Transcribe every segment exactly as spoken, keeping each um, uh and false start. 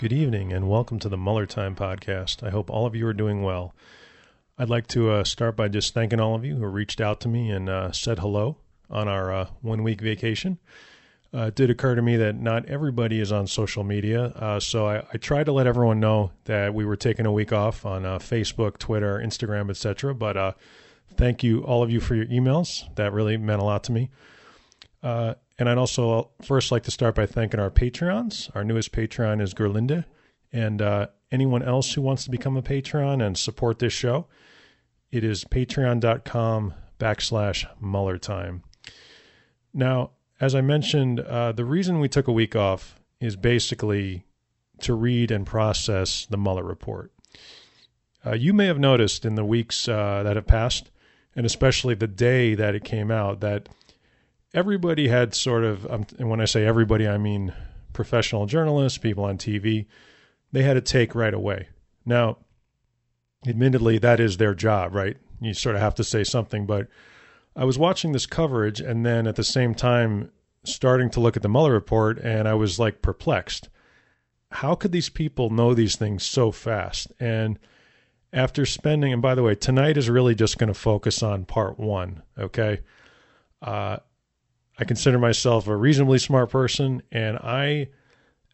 Good evening and welcome to the Mueller Time Podcast. I hope all of you are doing well. I'd like to uh, start by just thanking all of you who reached out to me and uh, said hello on our uh, one-week vacation. Uh, it did occur to me that not everybody is on social media, uh, so I, I tried to let everyone know that we were taking a week off on uh, Facebook, Twitter, Instagram, et cetera. But uh, thank you, all of you, for your emails. That really meant a lot to me. Uh, and I'd also first like to start by thanking our Patreons. Our newest Patreon is Gerlinde, and uh, anyone else who wants to become a Patreon and support this show, it is patreon.com backslash Mueller Time. Now, as I mentioned, uh, the reason we took a week off is basically to read and process the Mueller report. Uh, you may have noticed in the weeks uh, that have passed, and especially the day that it came out, that everybody had sort of, um, and when I say everybody, I mean professional journalists, people on T V, they had a take right away. Now, admittedly, that is their job, right? You sort of have to say something, but I was watching this coverage and then at the same time starting to look at the Mueller report, and I was like perplexed. How could these people know these things so fast? And after spending, and by the way, tonight is really just going to focus on part one, okay? Uh, I consider myself a reasonably smart person, and I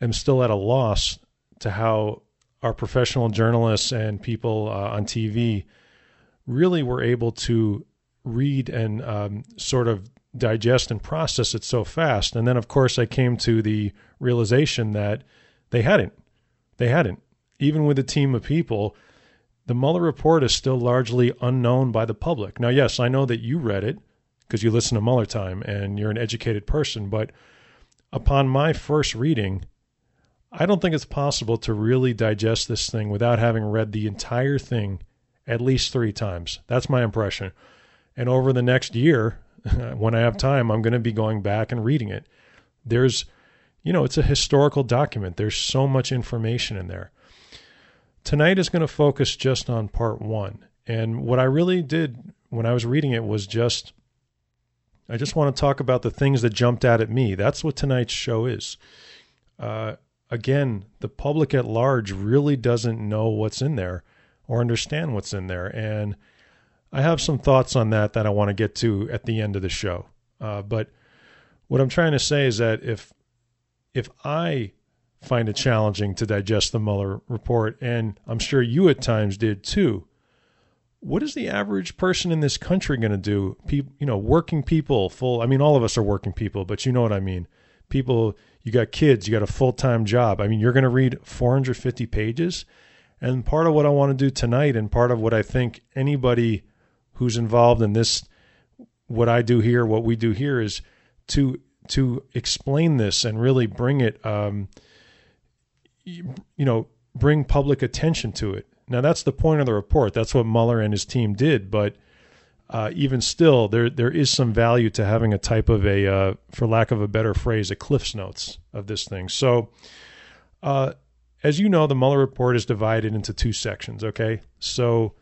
am still at a loss to how our professional journalists and people uh, on T V really were able to read and um, sort of digest and process it so fast. And then, of course, I came to the realization that they hadn't. They hadn't. Even with a team of people, the Mueller report is still largely unknown by the public. Now, yes, I know that you read it, because you listen to Mueller Time and you're an educated person. But upon my first reading, I don't think it's possible to really digest this thing without having read the entire thing at least three times. That's my impression. And over the next year, when I have time, I'm going to be going back and reading it. There's, you know, it's a historical document. There's so much information in there. Tonight is going to focus just on part one. And what I really did when I was reading it was just, I just want to talk about the things that jumped out at me. That's what tonight's show is. Uh, again, the public at large really doesn't know what's in there or understand what's in there. And I have some thoughts on that that I want to get to at the end of the show. Uh, but what I'm trying to say is that if if I find it challenging to digest the Mueller report, and I'm sure you at times did too, what is the average person in this country going to do? People, you know, working people, full, I mean, all of us are working people, but you know what I mean. People, you got kids, you got a full-time job. I mean, you're going to read four hundred fifty pages. And part of what I want to do tonight, and part of what I think anybody who's involved in this, what I do here, what we do here, is to to explain this and really bring it, um, you know, bring public attention to it. Now, that's the point of the report. That's what Mueller and his team did. But uh, even still, there there is some value to having a type of a, uh, for lack of a better phrase, a Cliff's Notes of this thing. So uh, as you know, the Mueller report is divided into two sections, okay? So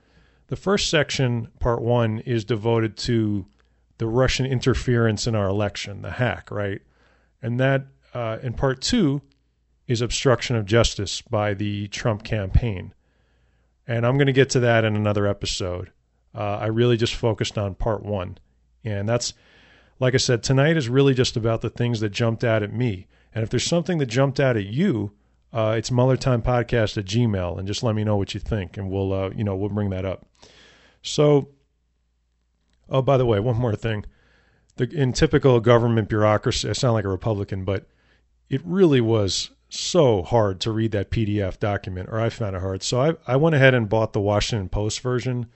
the first section, part one, is devoted to the Russian interference in our election, the hack, right? And that, uh, in part two, is obstruction of justice by the Trump campaign. And I'm going to get to that in another episode. Uh, I really just focused on part one. And that's, like I said, tonight is really just about the things that jumped out at me. And if there's something that jumped out at you, uh, it's MuellerTimePodcast at Gmail. And just let me know what you think. And we'll, uh, you know, we'll bring that up. So, oh, by the way, one more thing. The, in typical government bureaucracy, I sound like a Republican, but it really was so hard to read that P D F document, or I found it hard. So I, I went ahead and bought the Washington Post version,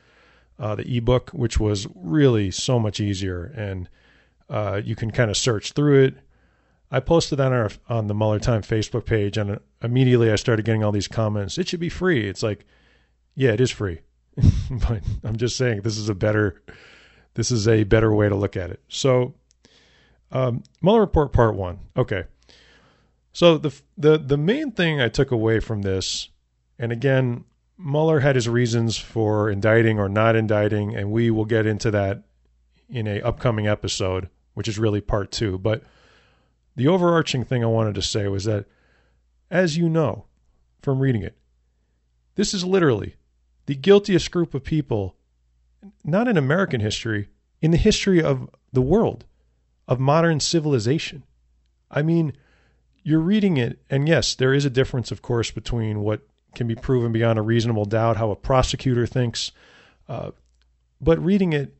uh, the ebook, which was really so much easier. And uh, you can kind of search through it. I posted that on, our, on the Mueller Time Facebook page, and immediately I started getting all these comments. It should be free. It's like, yeah, it is free. But I'm just saying this is a better, this is a better way to look at it. So um, Mueller Report Part one. Okay. So the the the main thing I took away from this, and again, Mueller had his reasons for indicting or not indicting, and we will get into that in an upcoming episode, which is really part two. But the overarching thing I wanted to say was that, as you know, from reading it. This is literally the guiltiest group of people, not in American history, in the history of the world, of modern civilization. I mean, you're reading it, and yes, there is a difference, of course, between what can be proven beyond a reasonable doubt, how a prosecutor thinks. Uh, but reading it,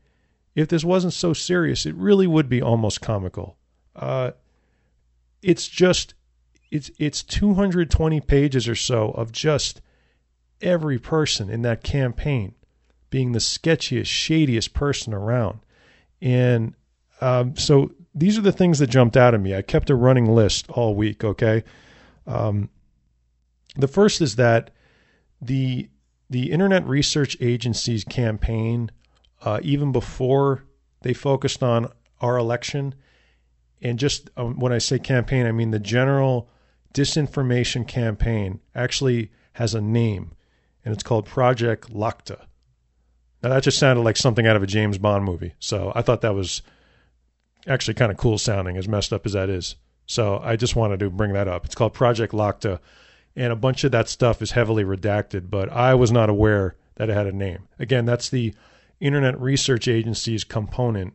if this wasn't so serious, it really would be almost comical. Uh, it's just, it's it's two hundred twenty pages or so of just every person in that campaign being the sketchiest, shadiest person around. And um, so these are the things that jumped out at me. I kept a running list all week, okay? Um, the first is that the the Internet Research Agency's campaign, uh, even before they focused on our election, and just um, when I say campaign, I mean the general disinformation campaign, actually has a name, and it's called Project Lakhta. Now, that just sounded like something out of a James Bond movie, so I thought that was actually kind of cool sounding, as messed up as that is. So I just wanted to bring that up. It's called Project Lakhta, and a bunch of that stuff is heavily redacted, but I was not aware that it had a name. Again, that's the Internet Research Agency's component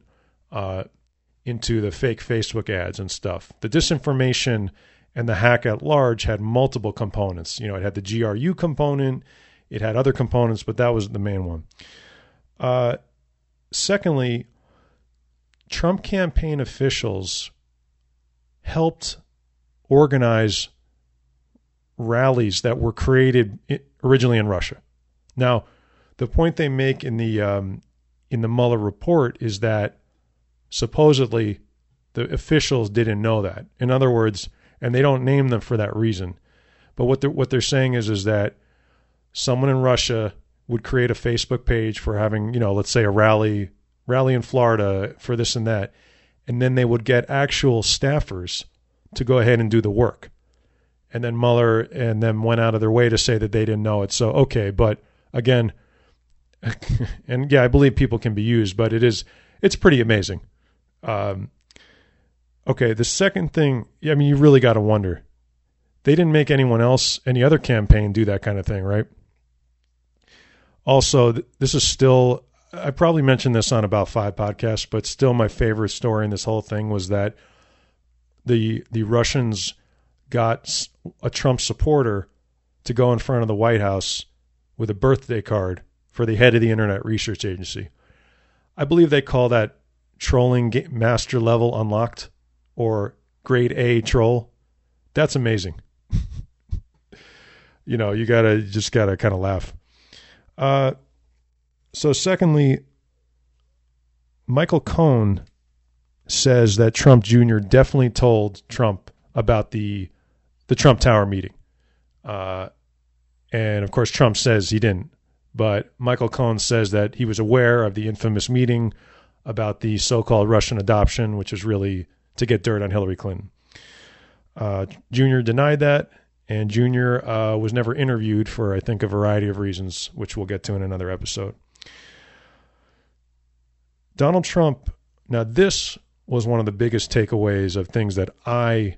uh, into the fake Facebook ads and stuff. The disinformation and the hack at large had multiple components. You know, it had the G R U component, it had other components, but that was the main one. Uh, secondly, Trump campaign officials helped organize rallies that were created originally in Russia. Now, the point they make in the um, in the Mueller report is that supposedly the officials didn't know that. In other words, and they don't name them for that reason, but what they're, what they're saying is is that someone in Russia would create a Facebook page for having, you know, let's say a rally, rally in Florida for this and that, and then they would get actual staffers to go ahead and do the work. And then Mueller and them went out of their way to say that they didn't know it. So, okay, but again, and yeah, I believe people can be used, but it is, it's pretty amazing. Um, okay, the second thing, I mean, you really got to wonder. They didn't make anyone else, any other campaign do that kind of thing, right? Also, this is still, I probably mentioned this on about five podcasts, but still my favorite story in this whole thing was that the the Russians got a Trump supporter to go in front of the White House with a birthday card for the head of the Internet Research Agency. I believe they call that trolling master level unlocked or grade A troll. That's amazing. You know, you gotta, you just gotta kind of laugh. Uh, so secondly, Michael Cohen says that Trump Junior definitely told Trump about the, the Trump Tower meeting. Uh, and of course Trump says he didn't, but Michael Cohen says that he was aware of the infamous meeting about the so-called Russian adoption, which is really to get dirt on Hillary Clinton. Uh, Junior denied that, and Junior uh, was never interviewed for, I think, a variety of reasons, which we'll get to in another episode. Donald Trump, now this was one of the biggest takeaways of things that I,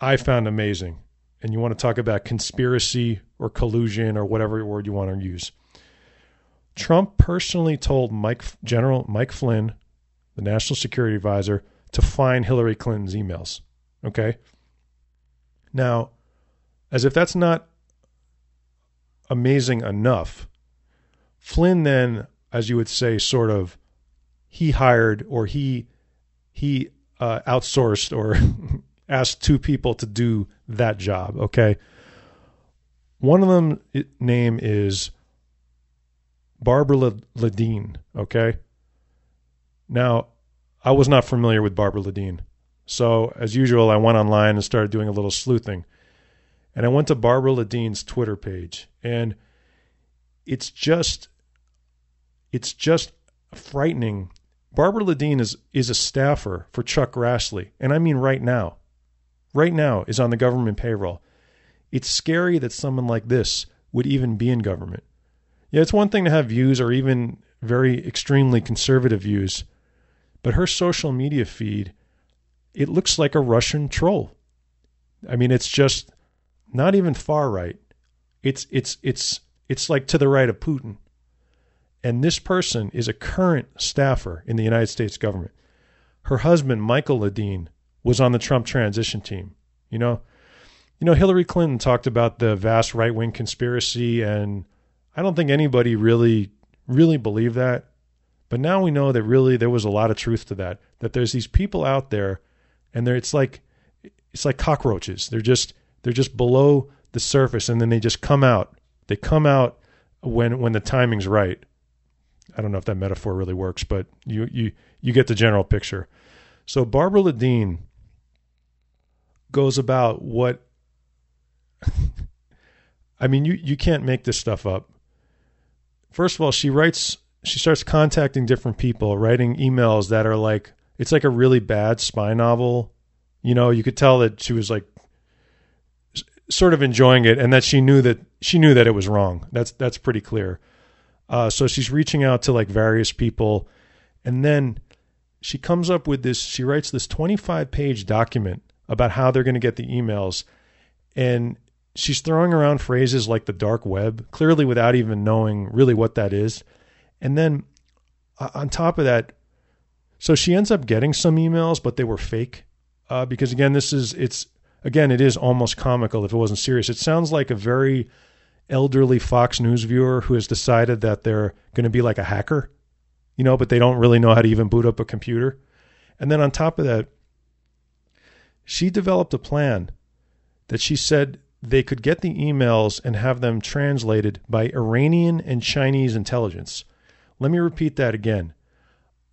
I found amazing. And you want to talk about conspiracy or collusion or whatever word you want to use. Trump personally told Mike, General Mike Flynn, the National Security Advisor, to find Hillary Clinton's emails. Okay. Now, as if that's not amazing enough, Flynn then, as you would say, sort of he hired or he he uh, outsourced or asked two people to do that job. Okay. One of them name is Barbara Ledeen. Okay. Now, I was not familiar with Barbara Ledeen. So, as usual, I went online and started doing a little sleuthing. And I went to Barbara Ledeen's Twitter page. And it's just it's just frightening. Barbara Ledeen is, is a staffer for Chuck Grassley. And I mean right now. Right now is on the government payroll. It's scary that someone like this would even be in government. Yeah, it's one thing to have views or even very extremely conservative views. But her social media feed, it looks like a Russian troll. I mean, it's just Not even far right. It's it's it's it's like to the right of Putin. And this person is a current staffer in the United States government. Her husband, Michael Ledeen, was on the Trump transition team. You know, you know, Hillary Clinton talked about the vast right-wing conspiracy, and I don't think anybody really, really believed that. But now we know that really there was a lot of truth to that, that there's these people out there, and they're, it's like it's like cockroaches. They're just they're just below the surface, and then they just come out. They come out when when the timing's right. I don't know if that metaphor really works, but you you you get the general picture. So Barbara Ledeen goes about what I mean, you you can't make this stuff up. First of all, she writes she starts contacting different people, writing emails that are like, it's like a really bad spy novel. You know, you could tell that she was like sort of enjoying it, and that she knew that she knew that it was wrong. That's that's pretty clear. Uh, so she's reaching out to like various people, and then she comes up with this, she writes this twenty-five page document about how they're going to get the emails. And she's throwing around phrases like the dark web, clearly without even knowing really what that is. And then uh, on top of that, so she ends up getting some emails, but they were fake. Uh, because again, this is, it's, again, it is almost comical if it wasn't serious. It sounds like a very elderly Fox News viewer who has decided that they're going to be like a hacker, you know, but they don't really know how to even boot up a computer. And then on top of that, she developed a plan that she said they could get the emails and have them translated by Iranian and Chinese intelligence. Let me repeat that again.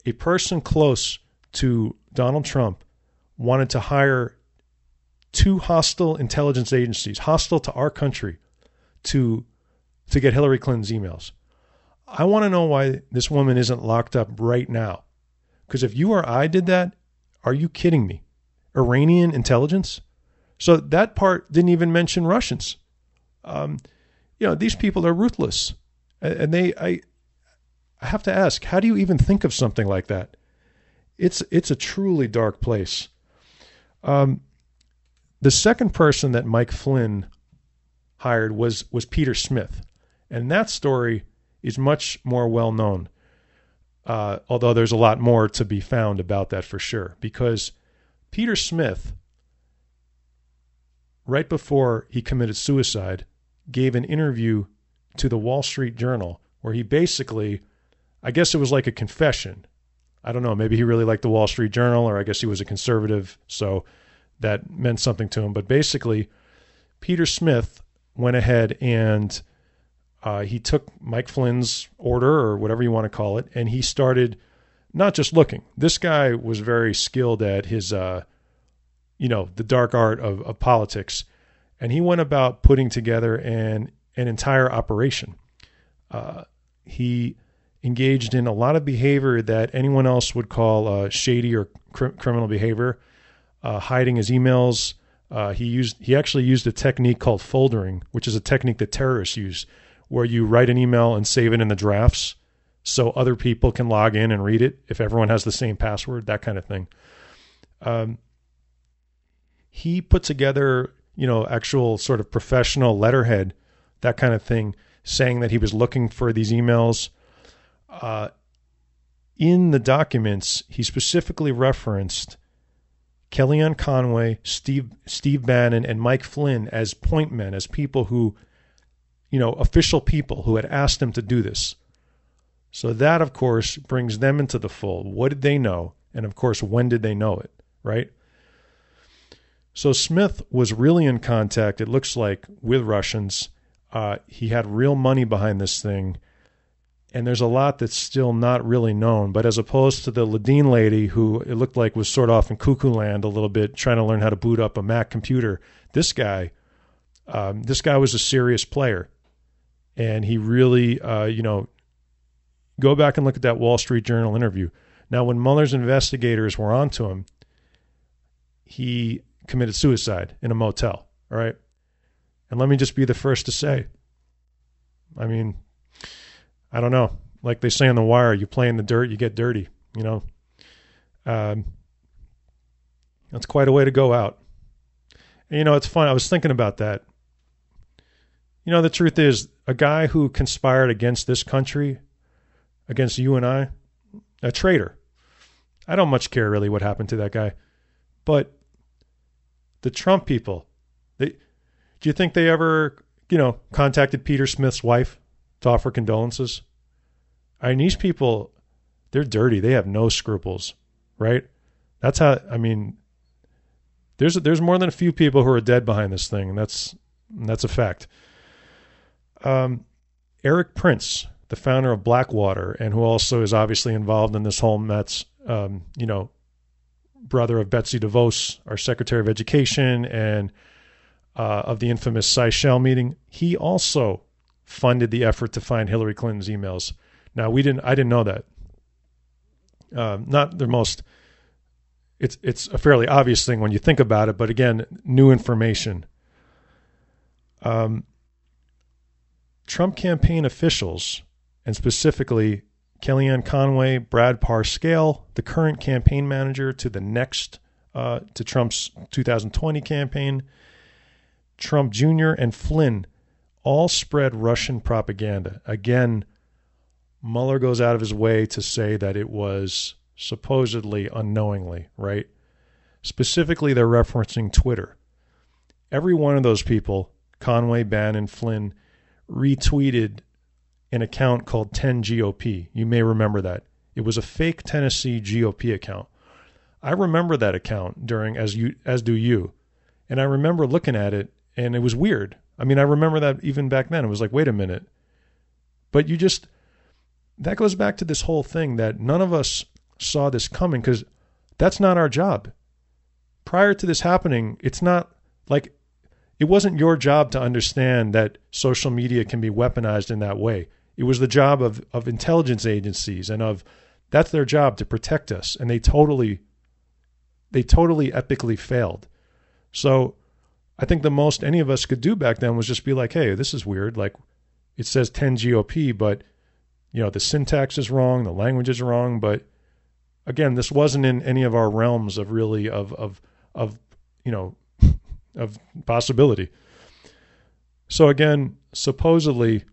A person close to Donald Trump wanted to hire two hostile intelligence agencies, hostile to our country, to to get Hillary Clinton's emails. I want to know why this woman isn't locked up right now. Because if you or I did that, are you kidding me? Iranian intelligence? So that part didn't even mention Russians. Um, you know, these people are ruthless. And they, I, I have to ask, how do you even think of something like that? It's, it's a truly dark place. Um, the second person that Mike Flynn hired was was Peter Smith, and that story is much more well known, uh, although there's a lot more to be found about that for sure, because Peter Smith, right before he committed suicide, gave an interview to the Wall Street Journal where he basically, I guess it was like a confession. I don't know, maybe he really liked the Wall Street Journal, or I guess he was a conservative, so that meant something to him. But basically, Peter Smith went ahead and uh, he took Mike Flynn's order, or whatever you want to call it, and he started not just looking. This guy was very skilled at his, uh, you know, the dark art of, of politics, and he went about putting together an an entire operation. Uh, he engaged in a lot of behavior that anyone else would call uh, shady or cr- criminal behavior, uh, hiding his emails. Uh, he used. He actually used a technique called foldering, which is a technique that terrorists use, where you write an email and save it in the drafts so other people can log in and read it if everyone has the same password, that kind of thing. Um, he put together, you know, actual sort of professional letterhead, that kind of thing, saying that he was looking for these emails. Uh, in the documents, he specifically referenced Kellyanne Conway, Steve Steve Bannon, and Mike Flynn as point men, as people who, you know, official people who had asked them to do this. So that, of course, brings them into the fold. What did they know? And, of course, when did they know it, right? So Smith was really in contact, it looks like, with Russians. Uh, he had real money behind this thing. And there's a lot that's still not really known. But as opposed to the Ledeen lady, who it looked like was sort of off in cuckoo land a little bit, trying to learn how to boot up a Mac computer, this guy, um, this guy was a serious player. And he really, uh, you know, go back and look at that Wall Street Journal interview. Now, when Mueller's investigators were onto him, he committed suicide in a motel, all right? And let me just be the first to say, I mean, I don't know. Like they say on The Wire, you play in the dirt, you get dirty, you know. Um, that's quite a way to go out. And, you know, it's fun. I was thinking about that. You know, the truth is, a guy who conspired against this country, against you and I, a traitor. I don't much care really what happened to that guy. But the Trump people, they, do you think they ever, you know, contacted Peter Smith's wife to offer condolences? I mean, these people, they're dirty. They have no scruples, right? That's how, I mean, there's there's more than a few people who are dead behind this thing, and that's, and that's a fact. Um, Erik Prince, the founder of Blackwater, and who also is obviously involved in this whole mess, um, you know, brother of Betsy DeVos, our Secretary of Education, and uh, of the infamous Seychelles meeting, he also funded the effort to find Hillary Clinton's emails. Now, we didn't. I didn't know that. Um, not the most. It's it's a fairly obvious thing when you think about it, but again, new information. Um, Trump campaign officials, and specifically Kellyanne Conway, Brad Parscale, the current campaign manager to the next uh, to Trump's twenty twenty campaign, Trump Junior and Flynn, all spread Russian propaganda. Again, Mueller goes out of his way to say that it was supposedly unknowingly, right? Specifically, they're referencing Twitter. Every one of those people, Conway, Bannon, Flynn, retweeted an account called ten G O P. You may remember that. It was a fake Tennessee G O P account. I remember that account during, as you, as do you. And I remember looking at it, and it was weird. I mean, I remember that even back then. It was like, wait a minute. But you just, that goes back to this whole thing that none of us saw this coming, because that's not our job. Prior to this happening, it's not like, it wasn't your job to understand that social media can be weaponized in that way. It was the job of, of intelligence agencies, and of, that's their job, to protect us. And they totally, they totally epically failed. So I think the most any of us could do back then was just be like, hey, this is weird. Like, it says ten G O P, but you know, the syntax is wrong, the language is wrong. But again, this wasn't in any of our realms of really of, of, of, you know, of possibility. So again, supposedly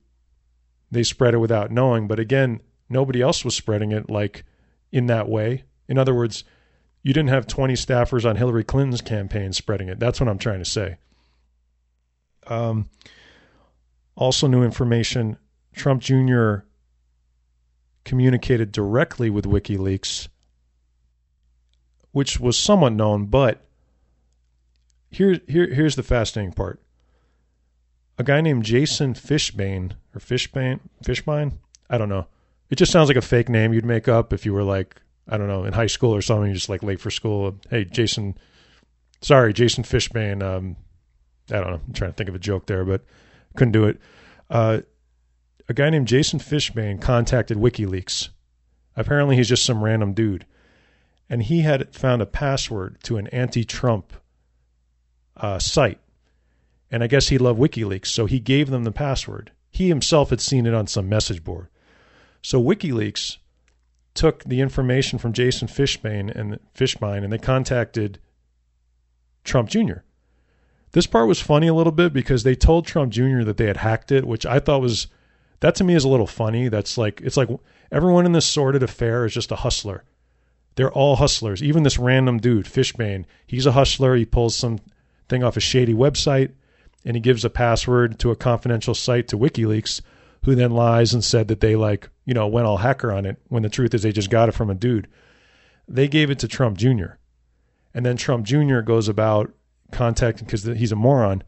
they spread it without knowing, but again, nobody else was spreading it like in that way. In other words, you didn't have twenty staffers on Hillary Clinton's campaign spreading it. That's what I'm trying to say. Um, also new information, Trump Junior communicated directly with WikiLeaks, which was somewhat known, but Here, here, here's the fascinating part. A guy named Jason Fishbein or Fishbein, Fishbein. I don't know. It just sounds like a fake name you'd make up if you were like, I don't know, in high school or something. You're just like late for school. Hey, Jason. Sorry, Jason Fishbein. Um, I don't know. I'm trying to think of a joke there, but couldn't do it. Uh, a guy named Jason Fishbein contacted WikiLeaks. Apparently, he's just some random dude, and he had found a password to an anti-Trump Uh, site. And I guess he loved WikiLeaks, so he gave them the password. He himself had seen it on some message board. So WikiLeaks took the information from Jason Fishbein and Fishbein, and they contacted Trump Junior This part was funny a little bit because they told Trump Junior that they had hacked it, which I thought was, that to me is a little funny. That's like, it's like everyone in this sordid affair is just a hustler. They're all hustlers. Even this random dude, Fishbein, he's a hustler. He pulls some thing off a shady website, and he gives a password to a confidential site to WikiLeaks, who then lies and said that they like, you know, went all hacker on it, when the truth is they just got it from a dude. They gave it to Trump Junior And then Trump Junior goes about contacting, because he's a moron,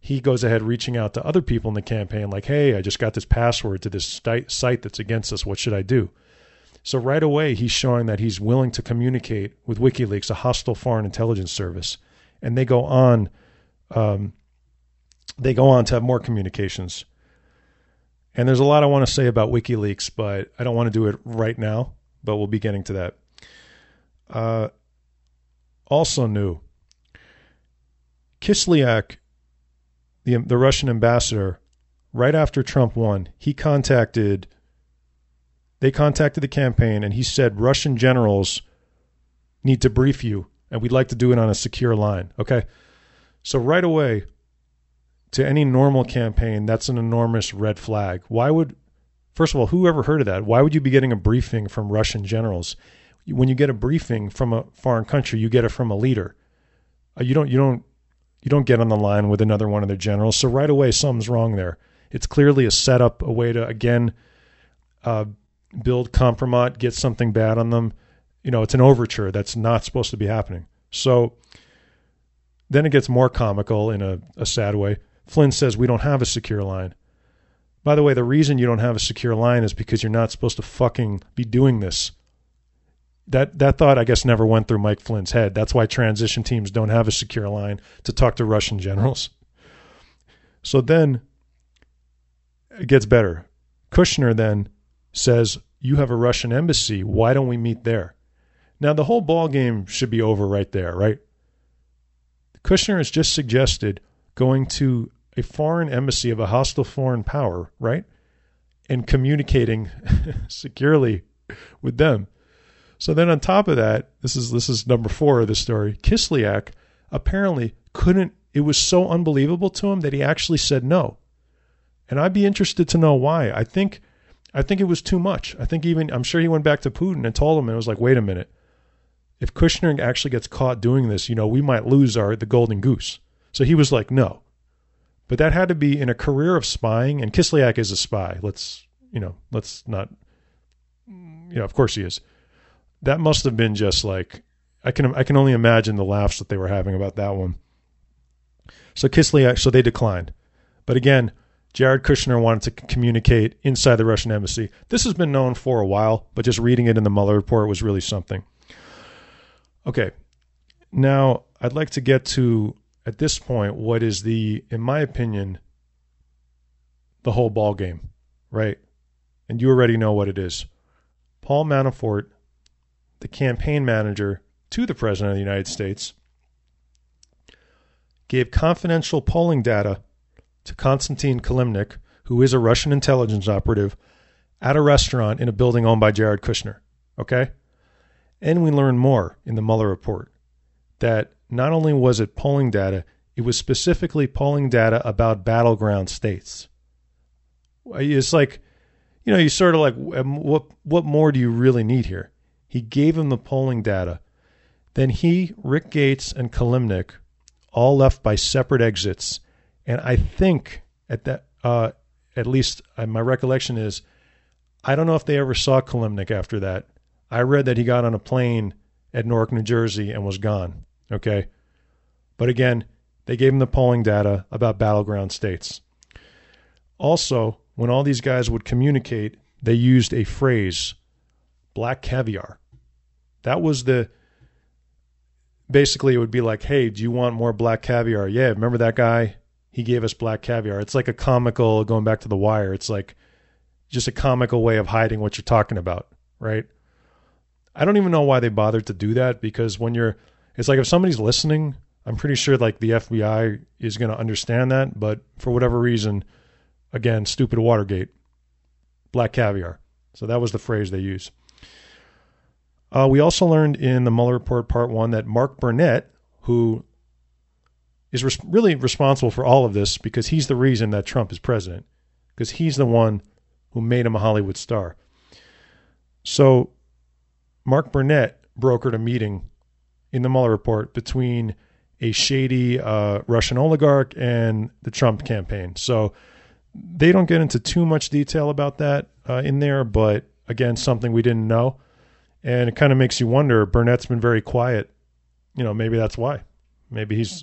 he goes ahead reaching out to other people in the campaign like, hey, I just got this password to this site that's against us. What should I do? So right away, he's showing that he's willing to communicate with WikiLeaks, a hostile foreign intelligence service. And they go on, um, they go on to have more communications. And there's a lot I want to say about WikiLeaks, but I don't want to do it right now, but we'll be getting to that. Uh, also new, Kislyak, the, the Russian ambassador, right after Trump won, he contacted, they contacted the campaign, and he said, Russian generals need to brief you, and we'd like to do it on a secure line. Okay. So right away, to any normal campaign, that's an enormous red flag. Why would, first of all, who ever heard of that? Why would you be getting a briefing from Russian generals? When you get a briefing from a foreign country, you get it from a leader. Uh, you don't, you don't, you don't get on the line with another one of their generals. So right away, something's wrong there. It's clearly a setup, a way to, again, uh, build compromise, get something bad on them. You know, it's an overture that's not supposed to be happening. So then it gets more comical in a, a sad way. Flynn says, we don't have a secure line. By the way, the reason you don't have a secure line is because you're not supposed to fucking be doing this. That that thought, I guess, never went through Mike Flynn's head. That's why transition teams don't have a secure line to talk to Russian generals. So then it gets better. Kushner then says, you have a Russian embassy. Why don't we meet there? Now, the whole ball game should be over right there, right? Kushner has just suggested going to a foreign embassy of a hostile foreign power, right? And communicating securely with them. So then on top of that, this is this is number four of the story. Kislyak apparently couldn't, it was so unbelievable to him that he actually said no. And I'd be interested to know why. I think I think it was too much. I think even, I'm sure he went back to Putin and told him, and it was like, wait a minute. If Kushner actually gets caught doing this, you know, we might lose our the golden goose. So he was like, no. But that had to be in a career of spying, and Kislyak is a spy. Let's, you know, let's not, you know, of course he is. That must have been just like, I can I can only imagine the laughs that they were having about that one. So Kislyak, so they declined. But again, Jared Kushner wanted to communicate inside the Russian embassy. This has been known for a while, but just reading it in the Mueller report was really something. Okay, now I'd like to get to, at this point, what is the, in my opinion, the whole ball game, right? And you already know what it is. Paul Manafort, the campaign manager to the president of the United States, gave confidential polling data to Konstantin Kilimnik, who is a Russian intelligence operative, at a restaurant in a building owned by Jared Kushner. Okay? And we learn more in the Mueller report that not only was it polling data, it was specifically polling data about battleground states. It's like, you know, you sort of like, what, what more do you really need here? He gave him the polling data. Then he, Rick Gates, and Kilimnik all left by separate exits. And I think at that, uh, at least my recollection is, I don't know if they ever saw Kilimnik after that. I read that he got on a plane at Newark, New Jersey, and was gone. Okay. But again, they gave him the polling data about battleground states. Also, when all these guys would communicate, they used a phrase, black caviar. That was the, basically it would be like, hey, do you want more black caviar? Yeah, remember that guy? He gave us black caviar. It's like a comical, going back to The Wire, it's like just a comical way of hiding what you're talking about, right? I don't even know why they bothered to do that, because when you're, it's like if somebody's listening, I'm pretty sure like the F B I is going to understand that, but for whatever reason, again, stupid Watergate, black caviar. So that was the phrase they used. Uh, we also learned in the Mueller Report Part one that Mark Burnett, who is res- really responsible for all of this because he's the reason that Trump is president, because he's the one who made him a Hollywood star. So Mark Burnett brokered a meeting in the Mueller Report between a shady uh, Russian oligarch and the Trump campaign. So they don't get into too much detail about that uh, in there, but again, something we didn't know. And it kind of makes you wonder, Burnett's been very quiet. You know, maybe that's why. Maybe he's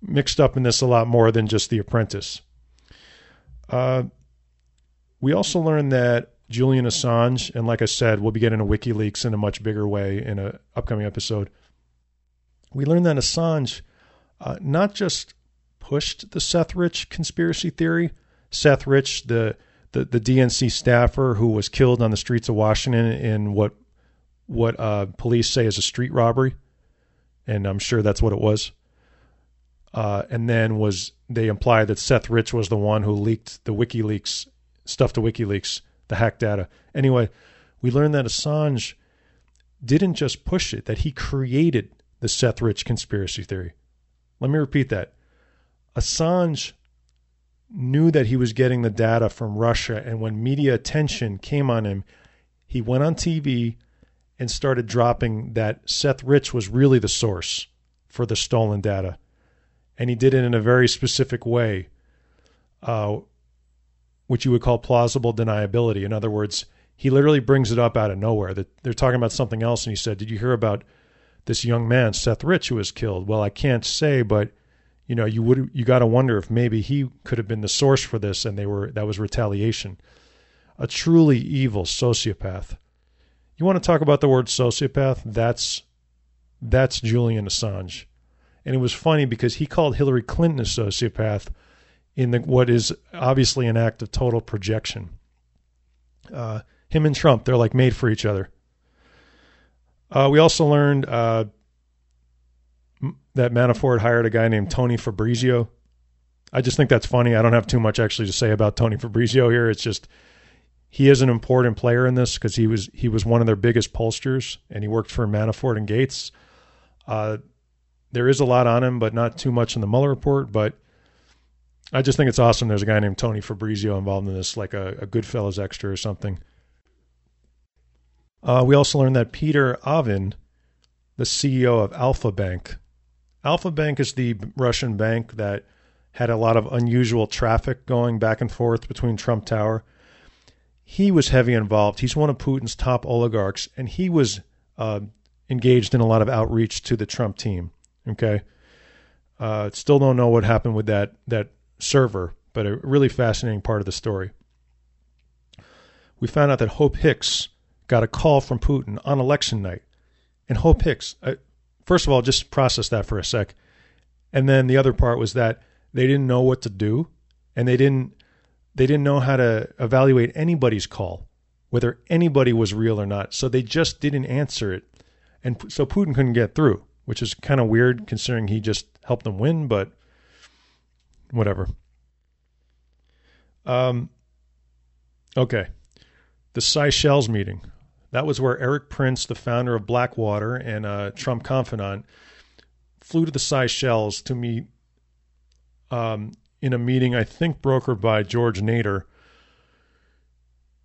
mixed up in this a lot more than just the apprentice. Uh, we also learned that Julian Assange, and like I said, we'll be getting into WikiLeaks in a much bigger way in an upcoming episode. We learned that Assange uh, not just pushed the Seth Rich conspiracy theory, Seth Rich, the, the, the D N C staffer who was killed on the streets of Washington in what what uh, police say is a street robbery. And I'm sure that's what it was. Uh, and then was they imply that Seth Rich was the one who leaked the WikiLeaks, stuff to WikiLeaks, the hack data. Anyway, we learned that Assange didn't just push it, that he created the Seth Rich conspiracy theory. Let me repeat that. Assange knew that he was getting the data from Russia. And when media attention came on him, he went on T V and started dropping that Seth Rich was really the source for the stolen data. And he did it in a very specific way, uh, which you would call plausible deniability. In other words, he literally brings it up out of nowhere. That they're talking about something else, and he said, did you hear about this young man, Seth Rich, who was killed? Well, I can't say, but you know, you would you got to wonder if maybe he could have been the source for this, and they were that was retaliation. A truly evil sociopath. You want to talk about the word sociopath? That's that's Julian Assange. And it was funny because he called Hillary Clinton a sociopath in the, what is obviously an act of total projection. Uh, him and Trump, they're like made for each other. Uh, we also learned uh, that Manafort hired a guy named Tony Fabrizio. I just think that's funny. I don't have too much actually to say about Tony Fabrizio here. It's just he is an important player in this because he was he was one of their biggest pollsters, and he worked for Manafort and Gates. Uh, there is a lot on him, but not too much in the Mueller report. But I just think it's awesome. There's a guy named Tony Fabrizio involved in this, like a, a Goodfellas extra or something. Uh, we also learned that Peter Avin, the C E O of Alpha Bank, Alpha Bank is the Russian bank that had a lot of unusual traffic going back and forth between Trump Tower. He was heavily involved. He's one of Putin's top oligarchs, and he was uh, engaged in a lot of outreach to the Trump team. Okay, uh, still don't know what happened with that that server, but a really fascinating part of the story. We found out that Hope Hicks got a call from Putin on election night. And Hope Hicks, uh, first of all, just process that for a sec. And then the other part was that they didn't know what to do, and they didn't they didn't know how to evaluate anybody's call, whether anybody was real or not. So they just didn't answer it. And so Putin couldn't get through, which is kind of weird considering he just helped them win, but whatever. Um. Okay. The Seychelles meeting. That was where Erik Prince, the founder of Blackwater and a Trump confidant, flew to the Seychelles to meet um, in a meeting, I think, brokered by George Nader,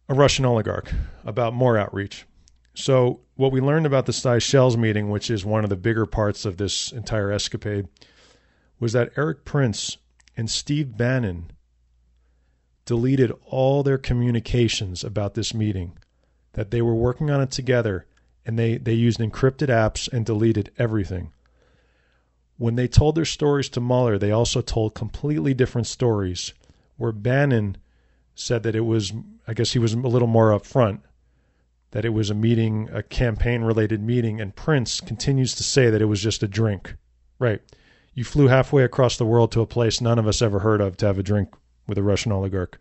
a Russian oligarch, about more outreach. So what we learned about the Seychelles meeting, which is one of the bigger parts of this entire escapade, was that Erik Prince and Steve Bannon deleted all their communications about this meeting, that they were working on it together, and they, they used encrypted apps and deleted everything. When they told their stories to Mueller, they also told completely different stories, where Bannon said that it was, I guess he was a little more upfront, that it was a meeting, a campaign-related meeting, and Prince continues to say that it was just a drink. Right. You flew halfway across the world to a place none of us ever heard of to have a drink with a Russian oligarch.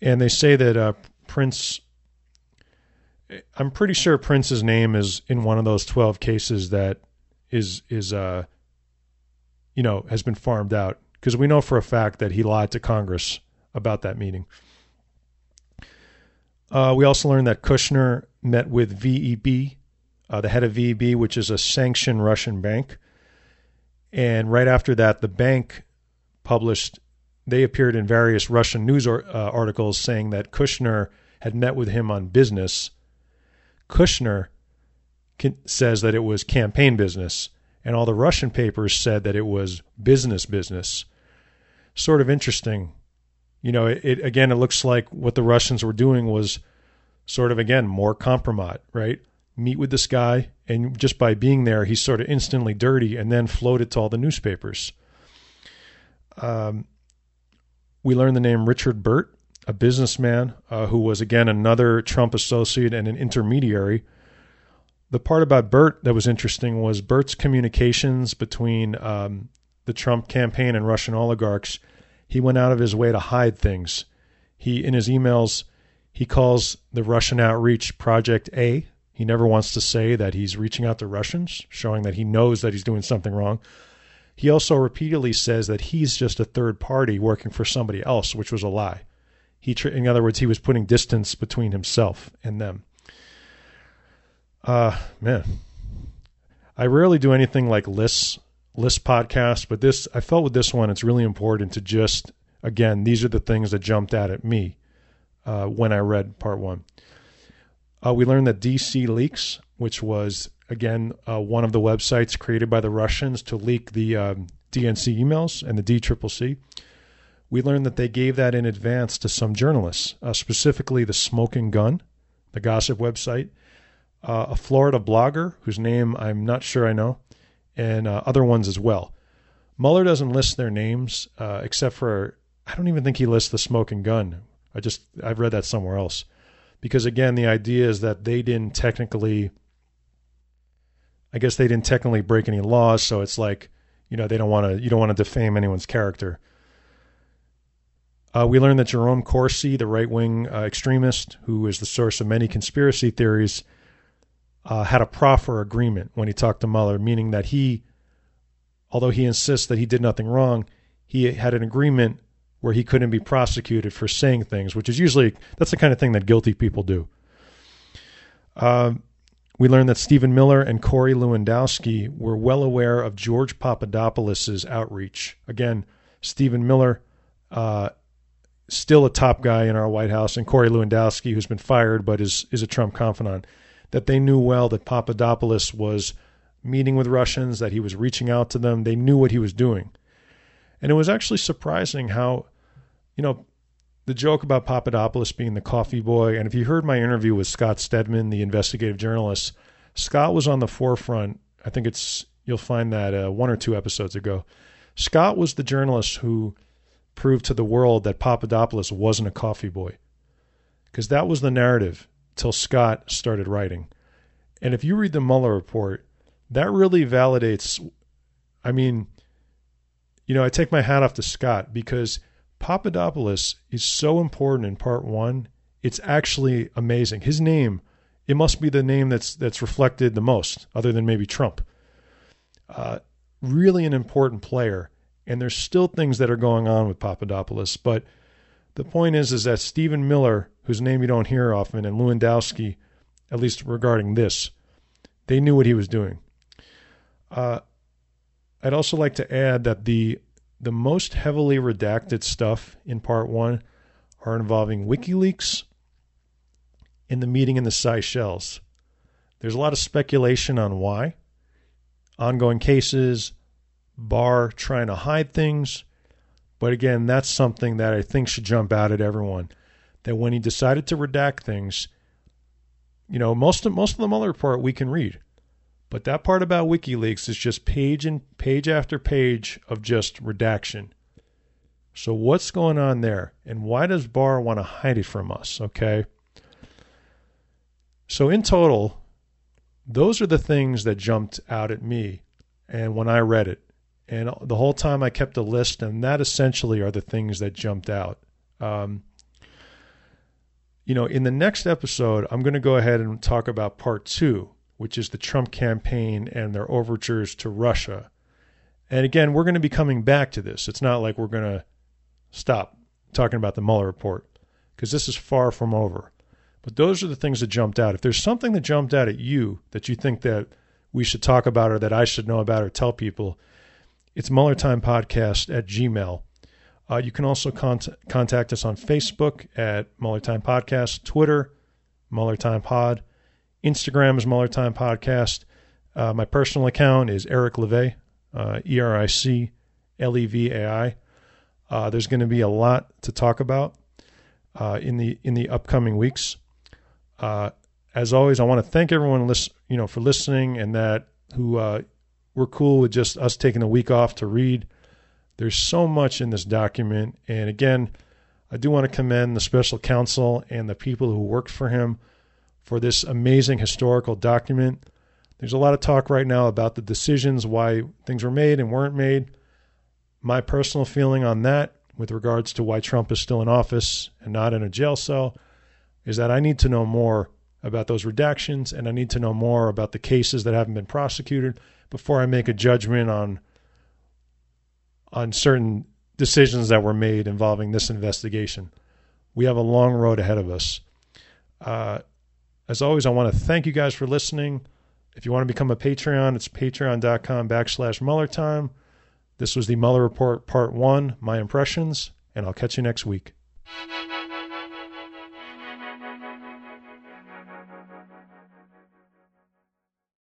And they say that uh, Prince, I'm pretty sure Prince's name is in one of those twelve cases that is, is uh, you know, has been farmed out, because we know for a fact that he lied to Congress about that meeting. Uh, we also learned that Kushner met with V E B, uh, the head of V E B, which is a sanctioned Russian bank. And right after that, the bank published, they appeared in various Russian news or, uh, articles saying that Kushner had met with him on business. Kushner can, says that it was campaign business, and all the Russian papers said that it was business business. Sort of interesting. You know, it, it again, it looks like what the Russians were doing was sort of, again, more compromise, right? Meet with this guy, and just by being there, he's sort of instantly dirty, and then float it to all the newspapers. Um, we learned the name Richard Burt, a businessman uh, who was, again, another Trump associate and an intermediary. The part about Burt that was interesting was Burt's communications between um, the Trump campaign and Russian oligarchs. He went out of his way to hide things. He, in his emails, he calls the Russian outreach Project A. He never wants to say that he's reaching out to Russians, showing that he knows that he's doing something wrong. He also repeatedly says that he's just a third party working for somebody else, which was a lie. He, in other words, he was putting distance between himself and them. Uh, man, I rarely do anything like lists list podcasts, but this, I felt with this one, it's really important to just, again, these are the things that jumped out at me uh, when I read part one. Uh, we learned that D C Leaks, which was, again, uh, one of the websites created by the Russians to leak the um, D N C emails and the D C C C. We learned that they gave that in advance to some journalists, uh, specifically the Smoking Gun, the gossip website, uh, a Florida blogger whose name I'm not sure I know, and uh, other ones as well. Mueller doesn't list their names uh, except for, I don't even think he lists the Smoking Gun. I just, I've read that somewhere else. Because again, the idea is that they didn't technically, I guess they didn't technically break any laws. So it's like, you know, they don't want to, you don't want to defame anyone's character. Uh, we learned that Jerome Corsi, the right-wing uh, extremist who is the source of many conspiracy theories, uh, had a proffer agreement when he talked to Mueller, meaning that he, although he insists that he did nothing wrong, he had an agreement where he couldn't be prosecuted for saying things, which is usually, that's the kind of thing that guilty people do. Uh, we learned that Stephen Miller and Corey Lewandowski were well aware of George Papadopoulos' outreach. Again, Stephen Miller, uh, still a top guy in our White House, and Corey Lewandowski, who's been fired but is is a Trump confidant, that they knew well that Papadopoulos was meeting with Russians, that he was reaching out to them. They knew what he was doing. And it was actually surprising how, you know, the joke about Papadopoulos being the coffee boy, and if you heard my interview with Scott Steadman, the investigative journalist, Scott was on the forefront. I think it's, you'll find that uh, one or two episodes ago. Scott was the journalist who proved to the world that Papadopoulos wasn't a coffee boy, because that was the narrative till Scott started writing. And if you read the Mueller report, that really validates, I mean, you know, I take my hat off to Scott, because Papadopoulos is so important in part one. It's actually amazing. His name, it must be the name that's that's reflected the most, other than maybe Trump. Uh, really an important player. And there's still things that are going on with Papadopoulos. But the point is, is that Stephen Miller, whose name you don't hear often, and Lewandowski, at least regarding this, they knew what he was doing. Uh, I'd also like to add that the the most heavily redacted stuff in part one are involving WikiLeaks and the meeting in the Seychelles. There's a lot of speculation on why. Ongoing cases, Barr trying to hide things. But again, that's something that I think should jump out at everyone, that when he decided to redact things, you know, most of most of the Mueller report we can read, but that part about WikiLeaks is just page and page after page of just redaction. So what's going on there, and why does Barr want to hide it from us? Okay, so in total, those are the things that jumped out at me, and when I read it. And the whole time I kept a list, and that essentially are the things that jumped out. Um, you know, in the next episode, I'm going to go ahead and talk about part two, which is the Trump campaign and their overtures to Russia. And again, we're going to be coming back to this. It's not like we're going to stop talking about the Mueller report, because this is far from over. But those are the things that jumped out. If there's something that jumped out at you that you think that we should talk about, or that I should know about, or tell people, it's MuellerTimePodcast at Gmail. Uh, you can also cont- contact us on Facebook at MuellerTimePodcast, Twitter, MuellerTimePod, Instagram is MuellerTimePodcast. Uh, my personal account is Eric LeVay, uh, E R I C L E V A I. Uh, there's going to be a lot to talk about uh, in the in the upcoming weeks. Uh, as always, I want to thank everyone, list- you know, for listening, and that who. Uh, We're cool with just us taking a week off to read. There's so much in this document. And again, I do want to commend the special counsel and the people who worked for him for this amazing historical document. There's a lot of talk right now about the decisions, why things were made and weren't made. My personal feeling on that with regards to why Trump is still in office and not in a jail cell is that I need to know more about those redactions, and I need to know more about the cases that haven't been prosecuted before I make a judgment on on certain decisions that were made involving this investigation. We have a long road ahead of us. Uh, as always, I want to thank you guys for listening. If you want to become a Patreon, it's patreon.com backslash Mueller time. This was the Mueller Report Part one, my impressions, and I'll catch you next week.